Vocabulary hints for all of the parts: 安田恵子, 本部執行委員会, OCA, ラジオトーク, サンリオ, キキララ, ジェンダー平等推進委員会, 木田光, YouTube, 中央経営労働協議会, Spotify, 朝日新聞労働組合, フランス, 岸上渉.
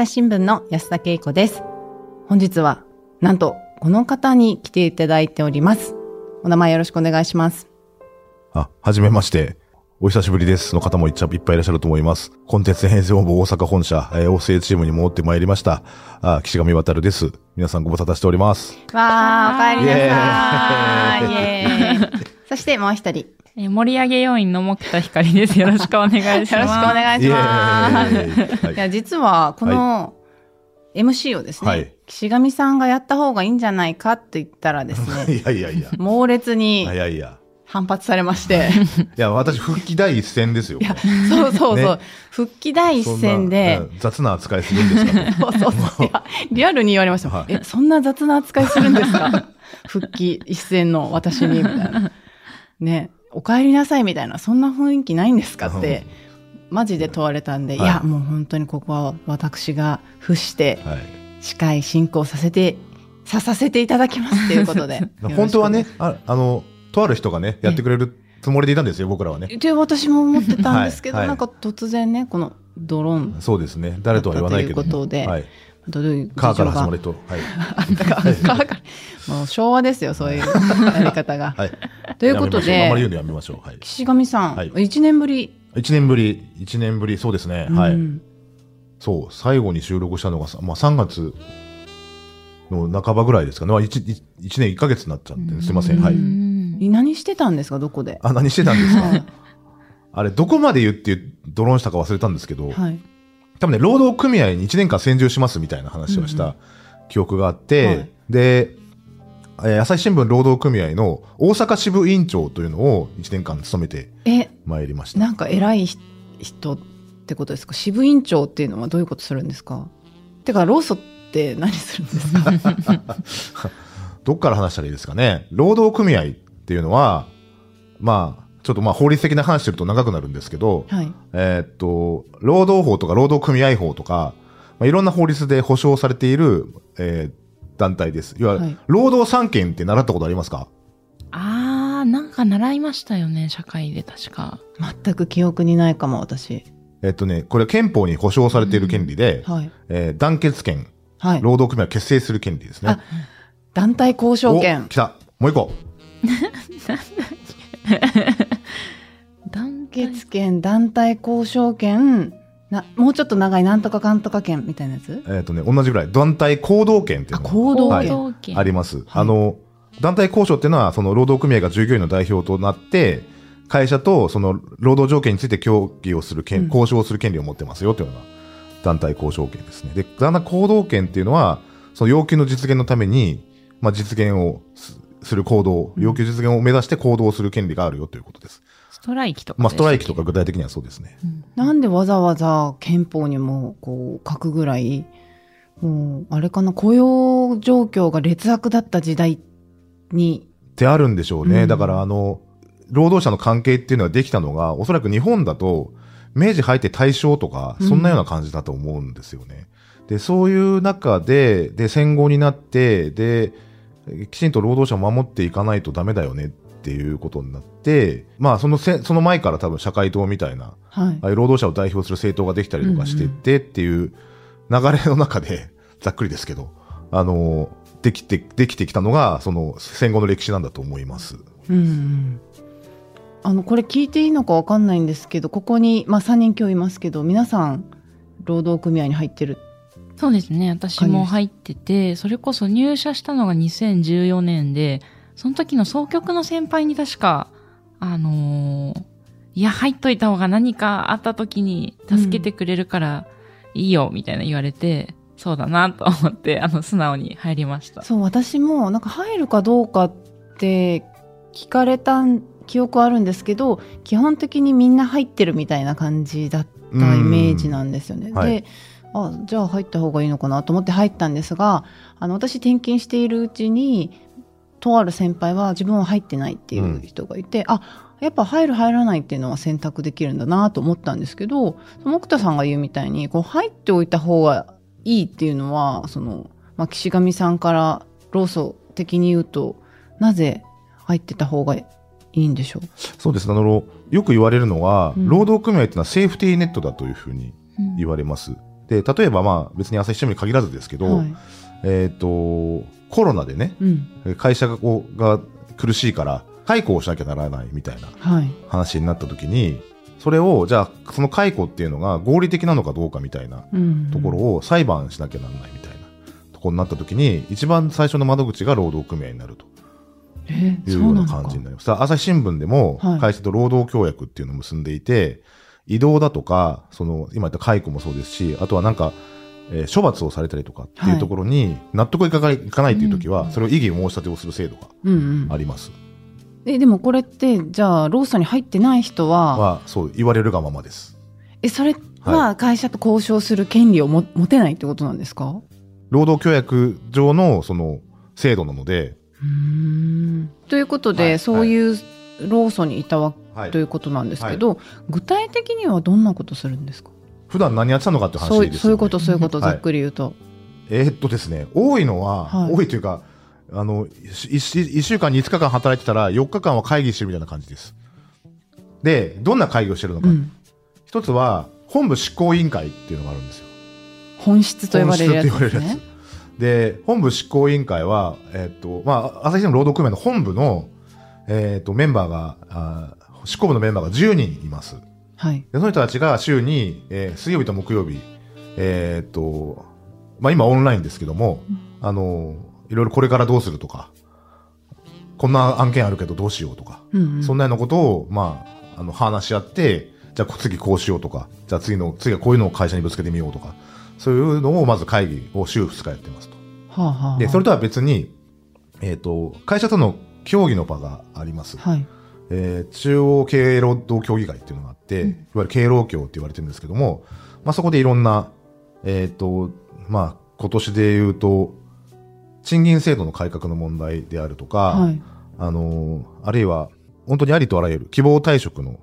朝日新聞の安田恵子です。本日はなんとこの方に来ていただいております。お名前よろしくお願いします。はじめまして。お久しぶりです。の方もいっぱいいらっしゃると思います。コンテンツ編成本部大阪本社、OCA チームに戻ってまいりました。岸上渉です。皆さんご無沙汰しております。わー、おかえりなさーい。イエーイ。そしてもう一人。盛り上げ要員の木田光です。よろしくお願いします。よろしくお願いします。はい、いや、実はこの MC をですね、はい、岸上さんがやった方がいいんじゃないかって言ったらですね、猛烈に。反発されまして。いや、私、復帰第一線ですよ。そうそうそう。復帰第一線で。雑な扱いするんですか？そうそう。リアルに言われました。え、そんな雑な扱いするんですか？復帰一線の私に、みたいな。ね、お帰りなさい、みたいな、そんな雰囲気ないんですかって、マジで問われたんで、いや、もう本当にここは私が付して、司会進行させていただきますっていうことで。本当はね、とある人がね、やってくれるつもりでいたんですよ、僕らはね。で、私も思ってたんですけど、なんか突然ね、このドローン。そうですね、誰とは言わないけど。ということで、どういうカーから始まれと。もう昭和ですよ、そういうやり方が。ということで、岸上さん、1年ぶり。1年ぶり、そうですね。そう、最後に収録したのが、3月の半ばぐらいですかね。1年1ヶ月になっちゃって、すいません。はい。何してたんですか、どこで。何してたんですか。あれ、どこまで言ってドローンしたか忘れたんですけど、はい、多分ね、労働組合に1年間専従しますみたいな話をした記憶があって、はい、で、朝日新聞労働組合の大阪支部委員長というのを1年間務めてまいりました。なんか偉い人ってことですか。支部委員長っていうのはどういうことするんですか。てか、労組って何するんですか。どっから話したらいいですかね。労働組合っていうのは、まあ、ちょっとまあ法律的な話してると長くなるんですけど、はい、労働法とか労働組合法とか、まあ、いろんな法律で保障されている、団体です。いわゆる、はい、労働三権って習ったことありますか？あー、なんか習いましたよね、社会で確か。全く記憶にないかも、私。これ憲法に保障されている権利で、うん、はい、団結権、はい、労働組合を結成する権利ですね。あ、団体交渉権。お、来た。もう一個。団結権、団体交渉権、もうちょっと長いなんとかかんとか権みたいなやつ。同じぐらい団体行動権っていうのが、はい、あります。はい、団体交渉っていうのは、その労働組合が従業員の代表となって、会社とその労働条件について協議をする権、交渉をする権利を持ってますよというのが団体交渉権ですね。で、団体行動権っていうのは、その要求の実現のために、まあ、実現をする行動、要求実現を目指して行動する権利があるよということです。ストライキとか。まあ、ストライキとか具体的にはそうですね。うん、なんでわざわざ憲法にもこう書くぐらい、もう、あれかな、雇用状況が劣悪だった時代に。ってあるんでしょうね。うん、だから、労働者の関係っていうのはできたのが、おそらく日本だと、明治入って大正とか、そんなような感じだと思うんですよね。うん、で、そういう中で、戦後になって、きちんと労働者を守っていかないとダメだよねっていうことになって、まあその前から多分社会党みたいな、はい、労働者を代表する政党ができたりとかしてってっていう流れの中で、ざっくりですけど、できてきたのが、その戦後の歴史なんだと思います。うん。これ聞いていいのかわかんないんですけど、ここに、まあ3人今日いますけど、皆さん、労働組合に入ってる。そうですね。私も入ってて、それこそ入社したのが2014年で、その時の総局の先輩に確か、いや、入っといた方が何かあった時に助けてくれるからいいよ、みたいな言われて、うん、そうだなと思って、素直に入りました。そう、私も、なんか入るかどうかって聞かれた記憶あるんですけど、基本的にみんな入ってるみたいな感じだったイメージなんですよね。で、はい、じゃあ入った方がいいのかなと思って入ったんですが、私転勤しているうちに、とある先輩は自分は入ってないっていう人がいて、うん、あ、やっぱ入る入らないっていうのは選択できるんだなと思ったんですけど、木田さんが言うみたいに、こう入っておいた方がいいっていうのは、まあ、岸上さんから労組的に言うと、なぜ入ってた方がいいんでしょう。そうですね。よく言われるのは、うん、労働組合っていうのはセーフティーネットだというふうに言われます。うん、で例えばまあ別に朝日新聞に限らずですけど、はい、コロナでね、うん、会社が苦しいから解雇をしなきゃならないみたいな話になった時に、それをじゃあその解雇っていうのが合理的なのかどうかみたいなところを裁判しなきゃならないみたいなところになった時に一番最初の窓口が労働組合になるというような感じになります。朝日新聞でも会社と労働協約っていうのを結んでいて、はい、移動だとかその今言った解雇もそうですし、あとはなんか処罰をされたりとかっていうところに納得いかないっていう時は、それを異議申し立てをする制度があります。でもこれってじゃあ労組に入ってない人はそう言われるがままです。それは会社と交渉する権利を持てないってことなんですか？労働協約上のその制度なので。ということで、はい、そういう労組にいたわ、はい、ということなんですけど、はい、具体的にはどんなことするんですか？普段何やってたのかって話ですよね。そういうことざっくり言うと、はい、ですね、多いのは、はい、多いというか1週間に5日間働いてたら4日間は会議してるみたいな感じです。でどんな会議をしてるのか、うん、一つは本部執行委員会っていうのがあるんですよ。本質と呼ばれるやつですね。で本部執行委員会は、朝日新聞労働組合の本部の、メンバーが執行部のメンバーが10人います、はい、でその人たちが週に、水曜日と木曜日、今オンラインですけども、いろいろこれからどうするとか、こんな案件あるけどどうしようとか、そんなようなことを、話し合って、じゃあ次こうしようとか、じゃあ次はこういうのを会社にぶつけてみようとか、そういうのをまず会議を週2日やってますと。はあはあ、で、それとは別に、会社との協議の場があります。はい、中央経営労働協議会っていうのがあって、いわゆる経営労協って言われてるんですけども、そこでいろんな、今年で言うと、賃金制度の改革の問題であるとか、はい、あるいは本当にありとあらゆる希望退職の、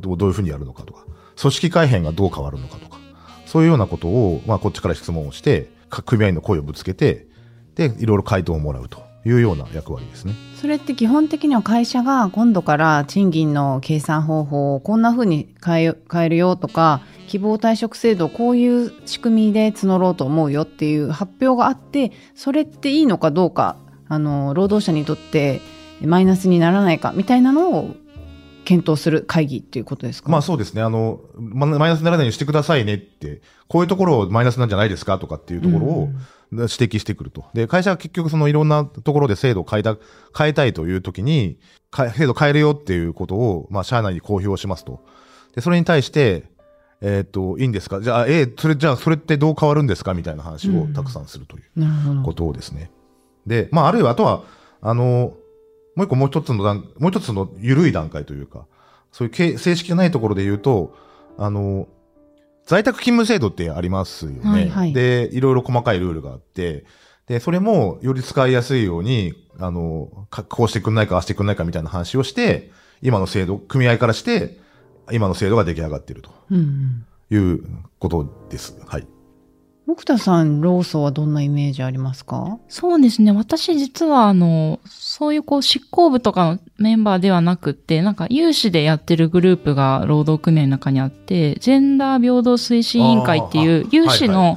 どういうふうにやるのかとか、組織改変がどう変わるのかとか、そういうようなことを、こっちから質問をして組合員の声をぶつけて、でいろいろ回答をもらうというような役割ですね。それって基本的には会社が今度から賃金の計算方法をこんなふうに変えるよとか、希望退職制度をこういう仕組みで募ろうと思うよっていう発表があって、それっていいのかどうか、労働者にとってマイナスにならないかみたいなのを検討する会議っていうことですか？そうですね。マイナスにならないようにしてくださいねって、こういうところをマイナスなんじゃないですかとかっていうところを指摘してくると。で会社は結局そのいろんなところで制度を変えたいというときに、制度変えるよっていうことを、社内に公表しますと。でそれに対していいんですか、じゃあ、それってどう変わるんですかみたいな話をたくさんするということをですね。で、あるいはあとは、もう一つの緩い段階というか、そういう正式じゃないところで言うと、在宅勤務制度ってありますよね。はいはい、で、いろいろ細かいルールがあって、で、それもより使いやすいように、こうしてくんないか、ああしてくんないかみたいな話をして、今の制度、組合からして、今の制度が出来上がっているということです。はい。木田さん、労組はどんなイメージありますか？そうですね。私実はそういう執行部とかのメンバーではなくて、なんか有志でやってるグループが労働組合の中にあって、ジェンダー平等推進委員会っていう有志の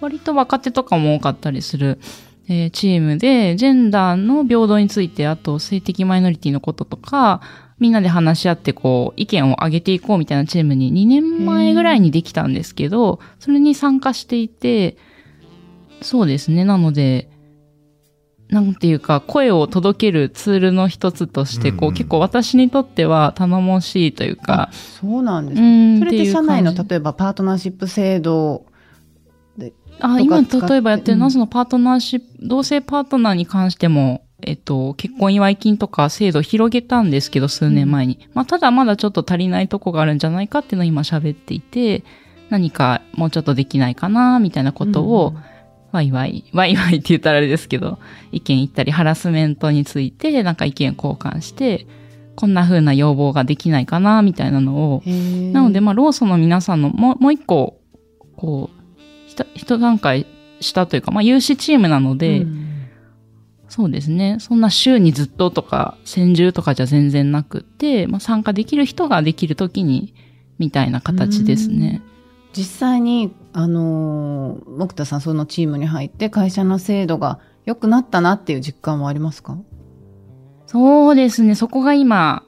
割と若手とかも多かったりする。チームでジェンダーの平等について、あと性的マイノリティのこととかみんなで話し合って意見を上げていこうみたいなチームに2年前ぐらいにできたんですけど、それに参加していて、そうですね、なのでなんていうか声を届けるツールの一つとして結構私にとっては頼もしいというか。そうなんですね。それって社内の例えばパートナーシップ制度今例えばやってるのは、そのパートナーシップ、同性パートナーに関しても、結婚祝い金とか制度を広げたんですけど、数年前に。ただまだちょっと足りないとこがあるんじゃないかっていうのを今喋っていて、何かもうちょっとできないかな、みたいなことを、ワイワイって言ったらあれですけど、意見言ったり、ハラスメントについて、なんか意見交換して、こんな風な要望ができないかな、みたいなのを。なので、労組の皆さんのもう一個、一段階したというか、有志チームなので、そうですね、そんな週にずっととか専従とかじゃ全然なくて、参加できる人ができるときにみたいな形ですね。実際に木田さんそのチームに入って会社の制度が良くなったなっていう実感はありますか？そうですね、そこが今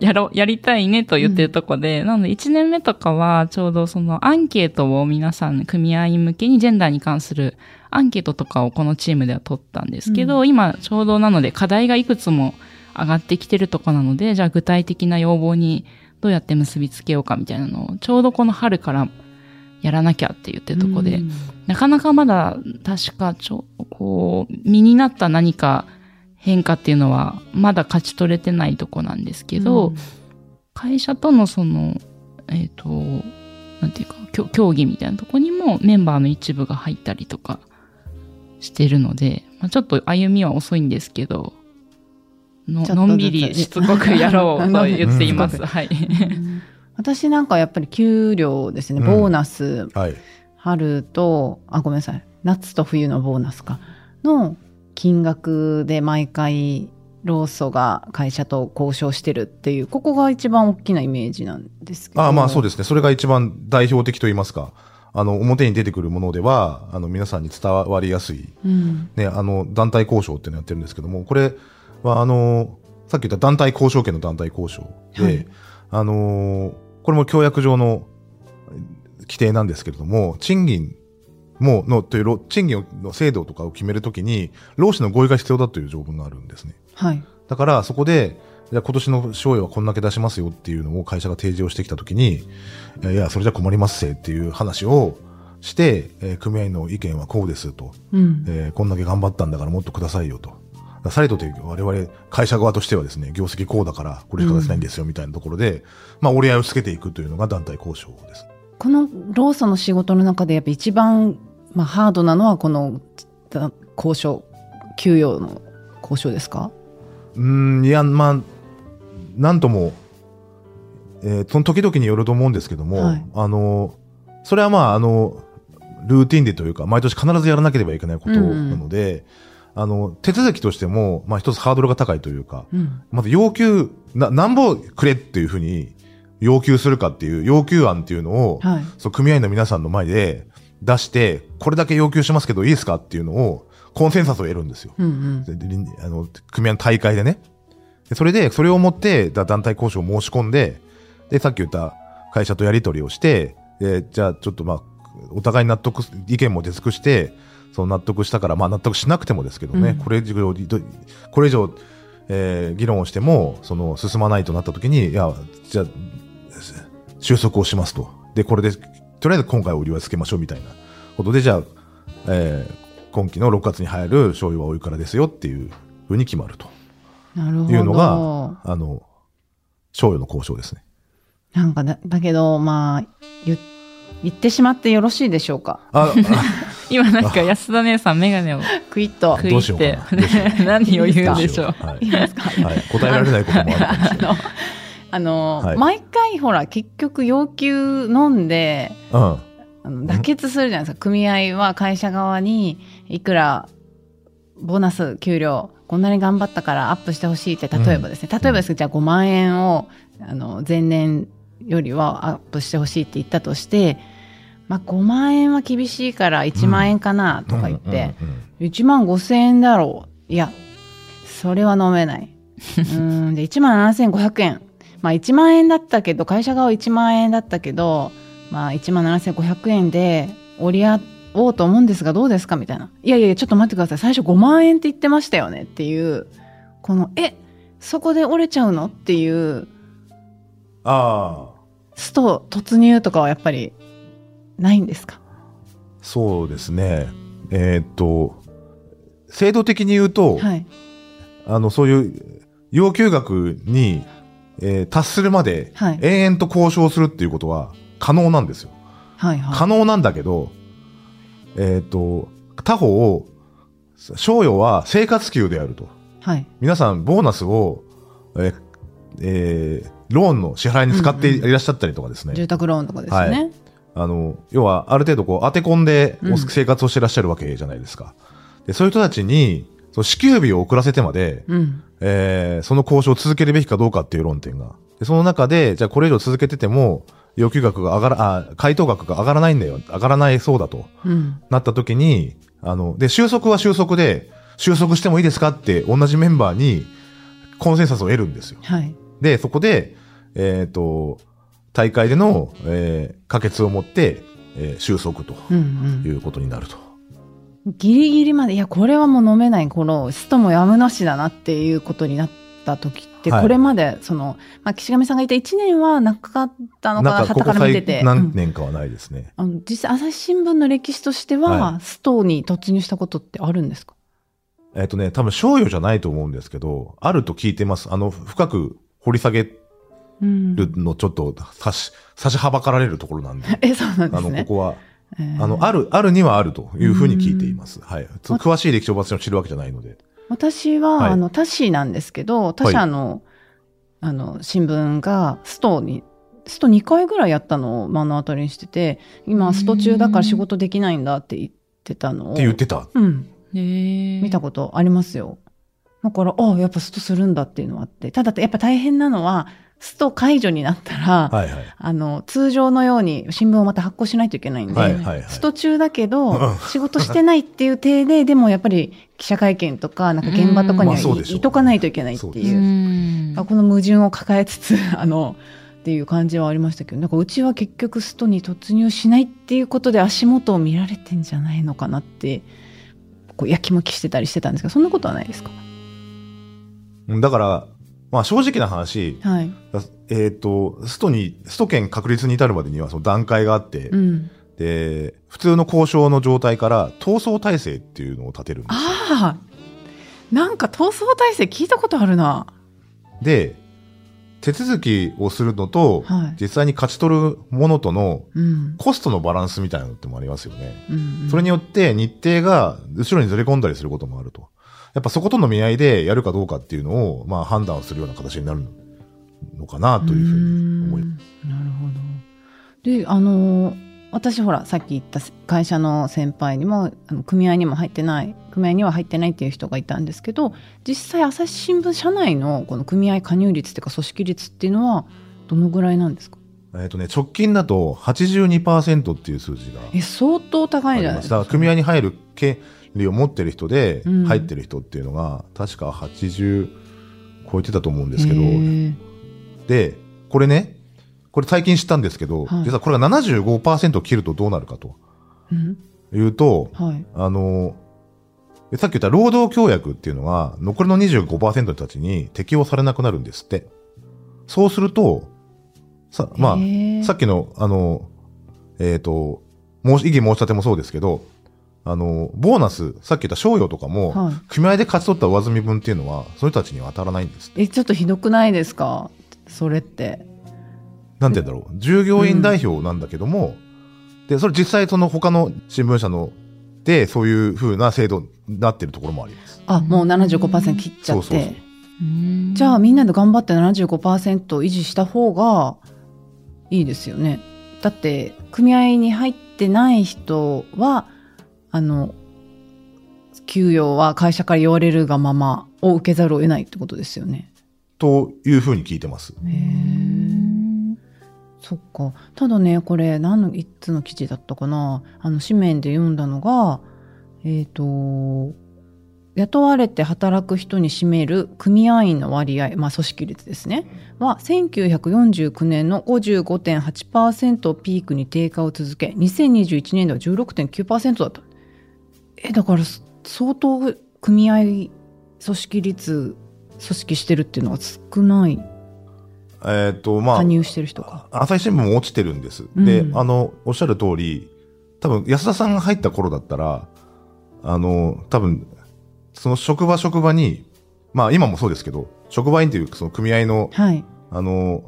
やりたいねと言ってるとこで、なので1年目とかはちょうどそのアンケートを皆さん組合員向けにジェンダーに関するアンケートとかをこのチームでは取ったんですけど、今ちょうどなので課題がいくつも上がってきてるとこなので、じゃあ具体的な要望にどうやって結びつけようかみたいなのをちょうどこの春からやらなきゃって言ってるとこで、なかなかまだ確か身になった何か変化っていうのはまだ勝ち取れてないとこなんですけど、会社とのそのなんていうか協議みたいなとこにもメンバーの一部が入ったりとかしてるので、ちょっと歩みは遅いんですけど、のんびりしつこくやろうと言っています。はい。私なんかやっぱり給料ですね、ボーナス、はい、春とごめんなさい、夏と冬のボーナスかの金額で毎回労組が会社と交渉してるっていう、ここが一番大きなイメージなんですけど。まあそうですね。それが一番代表的と言いますか、表に出てくるものでは、皆さんに伝わりやすい、ね、団体交渉っていうのをやってるんですけども、これはさっき言った団体交渉権の団体交渉で、はい、これも協約上の規定なんですけれども、賃金ものという賃金の制度とかを決めるときに労使の合意が必要だという条文があるんですね。はい。だからそこでじゃあ今年の賞与はこんだけ出しますよっていうのを会社が提示をしてきたときに、いやそれじゃ困りますせっていう話をして、組合員の意見はこうですと、こんだけ頑張ったんだからもっとくださいよと。サイドという我々会社側としてはですね、業績こうだからこれしか出せないんですよみたいなところで、折り合いをつけていくというのが団体交渉です。この労組の仕事の中でやっぱ一番ハードなのはこの交渉、給与の交渉ですか？いや、なんとも、その時々によると思うんですけども、はい、それはルーティンでというか、毎年必ずやらなければいけないことなので、手続きとしても、一つハードルが高いというか、まず要求、なんぼくれっていうふうに要求するかっていう、要求案っていうのを、はい、組合員の皆さんの前で、出して、これだけ要求しますけどいいですかっていうのを、コンセンサスを得るんですよ。組合の大会でね。それで、それをもって、団体交渉を申し込んで、で、さっき言った会社とやり取りをして、じゃあちょっとお互い納得、意見も出尽くして、その納得したから、納得しなくてもですけどね、これ以上、議論をしても、進まないとなった時に、じゃあ、収束をしますと。で、これで、とりあえず今回は折り合いつけましょうみたいなことで、じゃあ、今期の6月に入る賞与はおいくらですよっていうふうに決まると。なるほど。いうのが、賞与の交渉ですね。なんかだけど、言ってしまってよろしいでしょうか。今なんか安田姉さんメガネをクイッとどうしようかな。何を言うんでしょう。いいですか。答えられないこともあるかもしれない。はい、毎回ほら結局要求飲んで、妥結するじゃないですか。組合は会社側にいくらボーナス給料こんなに頑張ったからアップしてほしいって、例えばですね、じゃあ5万円を前年よりはアップしてほしいって言ったとして、5万円は厳しいから1万円かなとか言って、1万5000円だろう。いや、それは飲めない。で1万7500円。1万円だったけど、会社側1万円だったけど、1万7500円で折り合おうと思うんですが、どうですかみたいな。いやいや、ちょっと待ってください。最初5万円って言ってましたよねっていう、この、そこで折れちゃうのっていう、突入とかはやっぱりないんですか？そうですね。制度的に言うと、はい、そういう要求額に、達するまで、延々と交渉するっていうことは可能なんですよ。はいはい、可能なんだけど、他方を、賞与は生活給であると。はい、皆さん、ボーナスを、ローンの支払いに使っていらっしゃったりとかですね。住宅ローンとかですね。はい、要は、ある程度当て込んで、生活をしてらっしゃるわけじゃないですか。で、そういう人たちに、支給日を遅らせてまで、その交渉を続けるべきかどうかっていう論点が。でその中で、じゃあこれ以上続けてても、要求額が上がら、回答額が上がらないんだよ。上がらないそうだと。うん、なった時に、で、収束は収束で、収束してもいいですかって同じメンバーにコンセンサスを得るんですよ。はい。で、そこで、大会での、可決をもって、収束ということになると。うんうん、ギリギリまで、いや、これはもう飲めない。この、ストもやむなしだなっていうことになった時って、はい、これまで、まあ、岸上さんがいた1年はなかったのか、傍から見てて。何年かはないですね。うん、実際、朝日新聞の歴史としては、はい、ストに突入したことってあるんですか？多分、賞与じゃないと思うんですけど、あると聞いてます。深く掘り下げるの、ちょっと差しはばかられるところなんで。そうなんですね。ここは、あるにはあるというふうに聞いています。はい。詳しい歴史を私は知るわけじゃないので。私は、はい、他紙なんですけど、他社の、はい、新聞がスト2回ぐらいやったのを目の当たりにしてて、今、スト中だから仕事できないんだって言ってたのを。って言ってた。うん。見たことありますよ。だから、やっぱストするんだっていうのはあって。ただ、やっぱ大変なのは、スト解除になったら、はいはい、通常のように新聞をまた発行しないといけないんで、はいはいはい、スト中だけど、仕事してないっていう体で、でもやっぱり記者会見とか、なんか現場とかには行っとかないといけないっていう。この矛盾を抱えつつ、っていう感じはありましたけど、なんかうちは結局ストに突入しないっていうことで足元を見られてんじゃないのかなって。こうやきもきしてたりしてたんですけど、そんなことはないですか？だから、まあ正直な話、はい、スト権確立に至るまでにはその段階があって、うん、で、普通の交渉の状態から闘争体制っていうのを立てるんですよ。ああ、なんか闘争体制聞いたことあるな。で、手続きをするのと、はい、実際に勝ち取るものとのコストのバランスみたいなのってもありますよね。うんうん、それによって日程が後ろにずれ込んだりすることもあると。やっぱそことの見合いでやるかどうかっていうのを、まあ、判断をするような形になるのかなというふうに思います。なるほど。で、私ほらさっき言った会社の先輩にも組合には入ってないっていう人がいたんですけど、実際朝日新聞社内のこの組合加入率というか組織率っていうのはどのぐらいなんですか？直近だと 82% っていう数字が。相当高いじゃないですか。だから組合に入る権利を持ってる人で入ってる人っていうのが確か80超えてたと思うんですけど、でこれ最近知ったんですけど、はい、実はこれが 75% を切るとどうなるかというと、はい、さっき言った労働協約っていうのが残りの 25% の人たちに適用されなくなるんですって。そうすると、さっきの、異議申し立てもそうですけど、ボーナス、さっき言った賞与とかも、はい、組合で勝ち取った上積み分っていうのは、その人たちには当たらないんですって。ちょっとひどくないですか？それって。なんて言うんだろう。従業員代表なんだけども、で、それ実際他の新聞社ので、そういう風な制度になってるところもあります。もう 75% 切っちゃって。そうそうそう。じゃあみんなで頑張って 75% を維持した方がいいですよね。だって、組合に入ってない人は、給与は会社から言われるがままを受けざるを得ないってことですよね。という風に聞いてます。そっか。ただね、これいつの記事だったかな、紙面で読んだのが、雇われて働く人に占める組合員の割合、まあ組織率ですね、は1949年の 55.8% をピークに低下を続け、2021年では 16.9% だった。だから相当組合組織率、組織してるっていうのは少ない。加入してる人か。朝日新聞も落ちてるんです。うん、で、おっしゃる通り、多分安田さんが入った頃だったら、多分、その職場に、まあ今もそうですけど、職場員というその組合の、はい、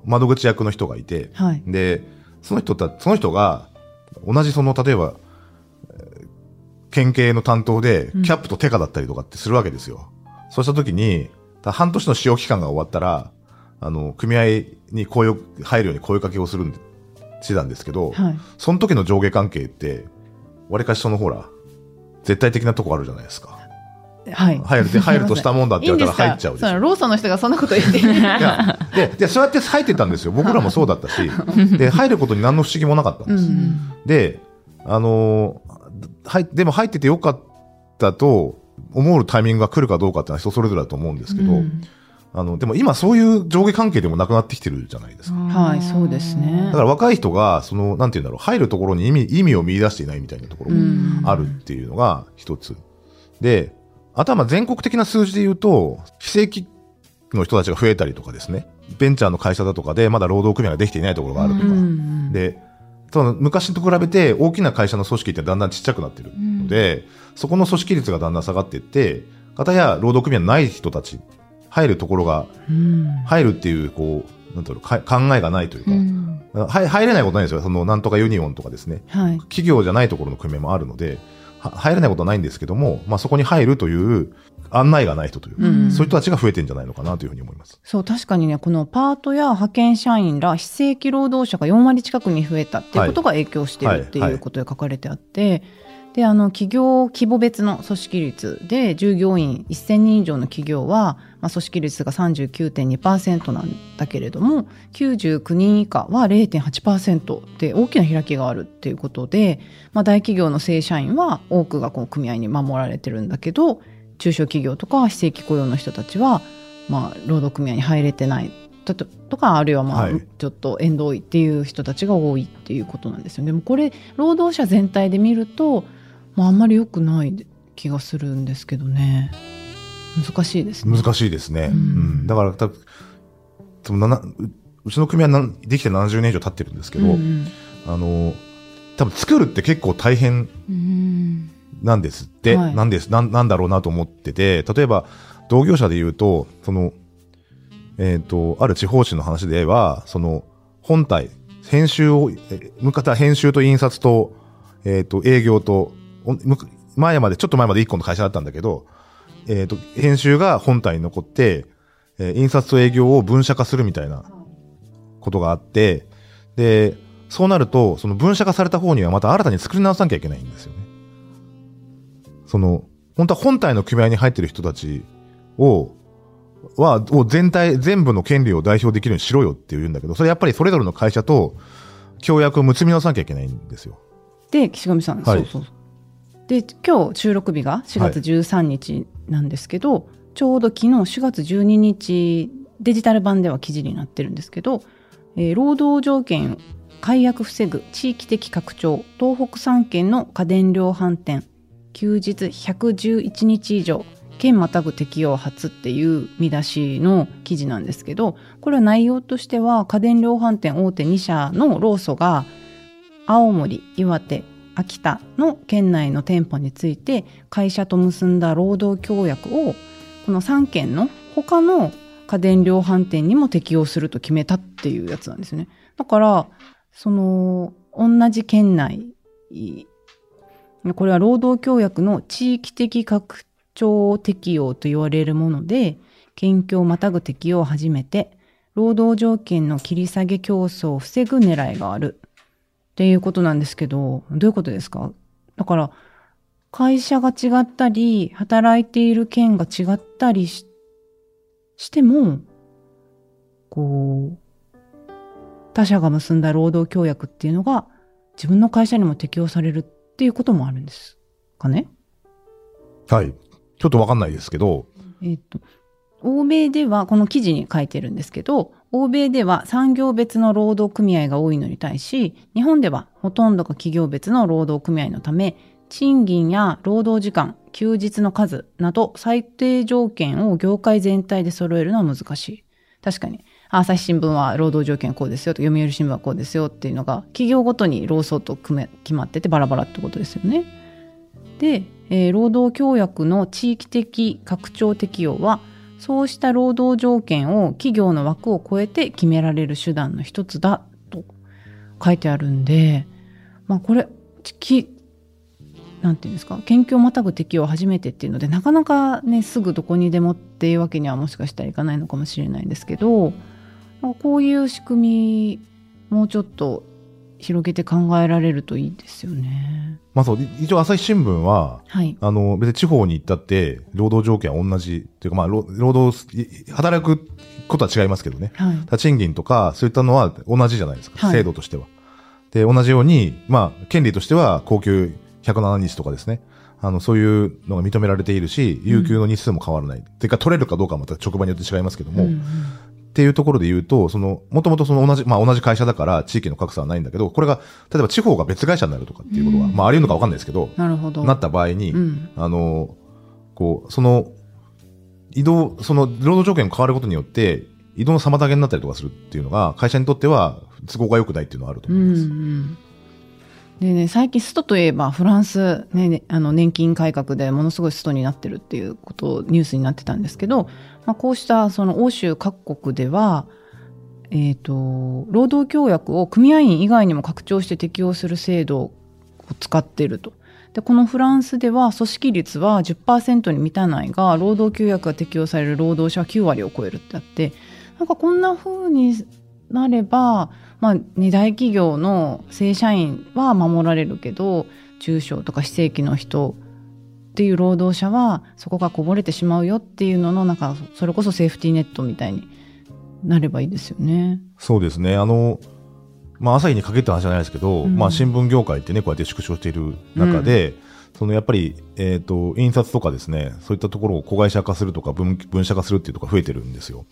窓口役の人がいて、はい、で、その人が、同じ例えば、県警の担当で、キャップとテカだったりとかってするわけですよ。うん、そうした時に、半年の使用期間が終わったら、組合に入るように声かけをしてたんですけど、はい、その時の上下関係って、わりかしほら、絶対的なとこあるじゃないですか。入るとしたもんだって言われたら入っちゃうでしょ。いいんですか？そのローソンの人がそんなこと言っていやでそうやって入ってたんですよ。僕らもそうだったしで入ることに何の不思議もなかったんです、うん、で、でも入っててよかったと思うタイミングが来るかどうかってのは人それぞれだと思うんですけど、うん、でも今そういう上下関係でもなくなってきてるじゃないですか。はい、そうですね。だから若い人がそのなんていうんだろう、入るところに意味を見出していないみたいなところもあるっていうのが一つで、あとはまあ全国的な数字で言うと非正規の人たちが増えたりとかですね、ベンチャーの会社だとかでまだ労働組合ができていないところがあるとかで、その昔と比べて大きな会社の組織ってだんだんちっちゃくなってるので、そこの組織率がだんだん下がっていって、片や労働組合のない人たち入るところが、入るっていう、こう、なんだろう、考えがないというか、入れないことないんですよ。その、なんとかユニオンとかですね、はい。企業じゃないところの組合もあるので、入れないことはないんですけども、まあそこに入るという案内がない人というか、そういう人たちが増えてんじゃないのかなというふうに思います。そう、確かにね、このパートや派遣社員ら非正規労働者が4割近くに増えたっていうことが影響してるっていうことで書かれてあって、はいはいはい、で企業規模別の組織率で従業員1000人以上の企業は、まあ、組織率が 39.2% なんだけれども99人以下は 0.8% で大きな開きがあるっていうことで、まあ、大企業の正社員は多くがこう組合に守られてるんだけど、中小企業とか非正規雇用の人たちは、まあ、労働組合に入れてないとか、あるいはまあちょっと縁遠いっていう人たちが多いっていうことなんですよね。でもこれ労働者全体で見るとあんまり良くない気がするんですけどね。難しいですね。難しいですね。うんうん、だからうちの組合はできて70年以上経ってるんですけど、うん、多分作るって結構大変なんですって、うん、はい、なんだろうなと思ってて、例えば同業者でいうとそのある地方紙の話ではその本体編集を編集と印刷と営業とちょっと前まで1個の会社だったんだけど、編集が本体に残って、印刷と営業を分社化するみたいなことがあって、で、そうなると、その分社化された方にはまた新たに作り直さなきゃいけないんですよね。本当は本体の組合に入ってる人たちを全部の権利を代表できるようにしろよって言うんだけど、それやっぱりそれぞれの会社と協約を結び直さなきゃいけないんですよ。で、岸上さん、はい、そう。で、今日収録日が4月13日なんですけど、はい、ちょうど昨日4月12日デジタル版では記事になってるんですけど、労働条件改悪防ぐ地域的拡張、東北3県の家電量販店休日111日以上県またぐ適用初っていう見出しの記事なんですけど、これは内容としては家電量販店大手2社の労組が青森、岩手、秋田の県内の店舗について会社と結んだ労働協約をこの3県の他の家電量販店にも適用すると決めたっていうやつなんですね。だからその同じ県内、これは労働協約の地域的拡張適用と言われるもので、県境またぐ適用を始めて労働条件の切り下げ競争を防ぐ狙いがあるっていうことなんですけど、どういうことですか？だから会社が違ったり働いている県が違ったりしてもこう他社が結んだ労働協約っていうのが自分の会社にも適用されるっていうこともあるんですかね？はい、ちょっとわかんないですけど、欧米ではこの記事に書いてるんですけど、欧米では産業別の労働組合が多いのに対し、日本ではほとんどが企業別の労働組合のため、賃金や労働時間、休日の数など最低条件を業界全体で揃えるのは難しい。確かに、朝日新聞は労働条件こうですよと、読売新聞はこうですよっていうのが企業ごとに労組と決まっててバラバラってことですよね。で、労働協約の地域的拡張適用は、そうした労働条件を企業の枠を超えて決められる手段の一つだと書いてあるんで、まあこれ、なんていうんですか、県境またぐ適用を初めてっていうので、なかなかね、すぐどこにでもっていうわけにはもしかしたらいかないのかもしれないんですけど、こういう仕組み、もうちょっと広げて考えられるといいですよね。まあそう、一応朝日新聞は、はい、別に地方に行ったって労働条件は同じというか、まあ労働働くことは違いますけどね、はい、賃金とかそういったのは同じじゃないですか、はい、制度としては。で、同じようにまあ権利としては高給107日とかですね、そういうのが認められているし、有給の日数も変わらない、うん、てか取れるかどうかはまた職場によって違いますけども、うんうん、っていうところで言うと、もともと同じ会社だから地域の格差はないんだけど、これが、例えば地方が別会社になるとかっていうことが、うん、まああり得るのか分かんないですけど、なるほど。なった場合に、うん、労働条件が変わることによって、移動の妨げになったりとかするっていうのが、会社にとっては都合が良くないっていうのはあると思います。うんうん。でね、最近ストといえばフランス、ね、年金改革でものすごいストになってるっていうことをニュースになってたんですけど、まあ、こうしたその欧州各国では、労働協約を組合員以外にも拡張して適用する制度を使っていると。で、このフランスでは組織率は 10% に満たないが、労働協約が適用される労働者は9割を超えるってあって、なんかこんな風になれば、まあ、ね、大企業の正社員は守られるけど、中小とか非正規の人っていう労働者はそこがこぼれてしまうよっていうのの、なんかそれこそセーフティーネットみたいになればいいですよね。そうですね。まあ、朝日にかけた話じゃないですけど、うん、まあ、新聞業界ってね、こうやって縮小している中で、うん、やっぱり、印刷とかですね、そういったところを子会社化するとか 分社化するっていうところが増えてるんですよ。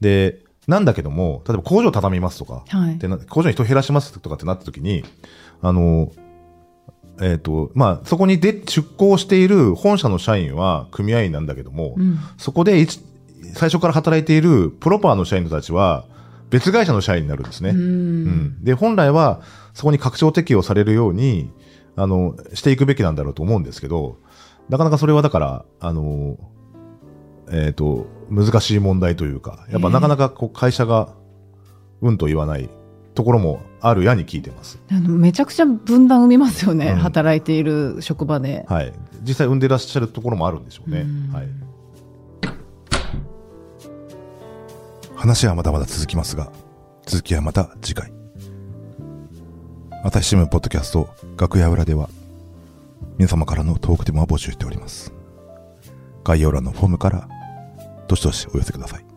で、なんだけども、例えば工場畳みますとか、はい、工場に人減らしますとかってなった時に、まあ、そこに出向している本社の社員は組合員なんだけども、うん、そこで最初から働いているプロパーの社員たちは別会社の社員になるんですね。うん、うん。で、本来はそこに拡張適用されるように、していくべきなんだろうと思うんですけど、なかなかそれはだから、難しい問題というか、やっぱなかなかこう会社がうんと言わないところもあるやに聞いてます。めちゃくちゃ分断生みますよね、うん、働いている職場で。はい。実際生んでらっしゃるところもあるんでしょうね。はい。話はまだまだ続きますが、続きはまた次回。朝日新聞ポッドキャスト楽屋裏では、皆様からのトークテーマを募集しております。概要欄のフォームからどしどしお寄せください。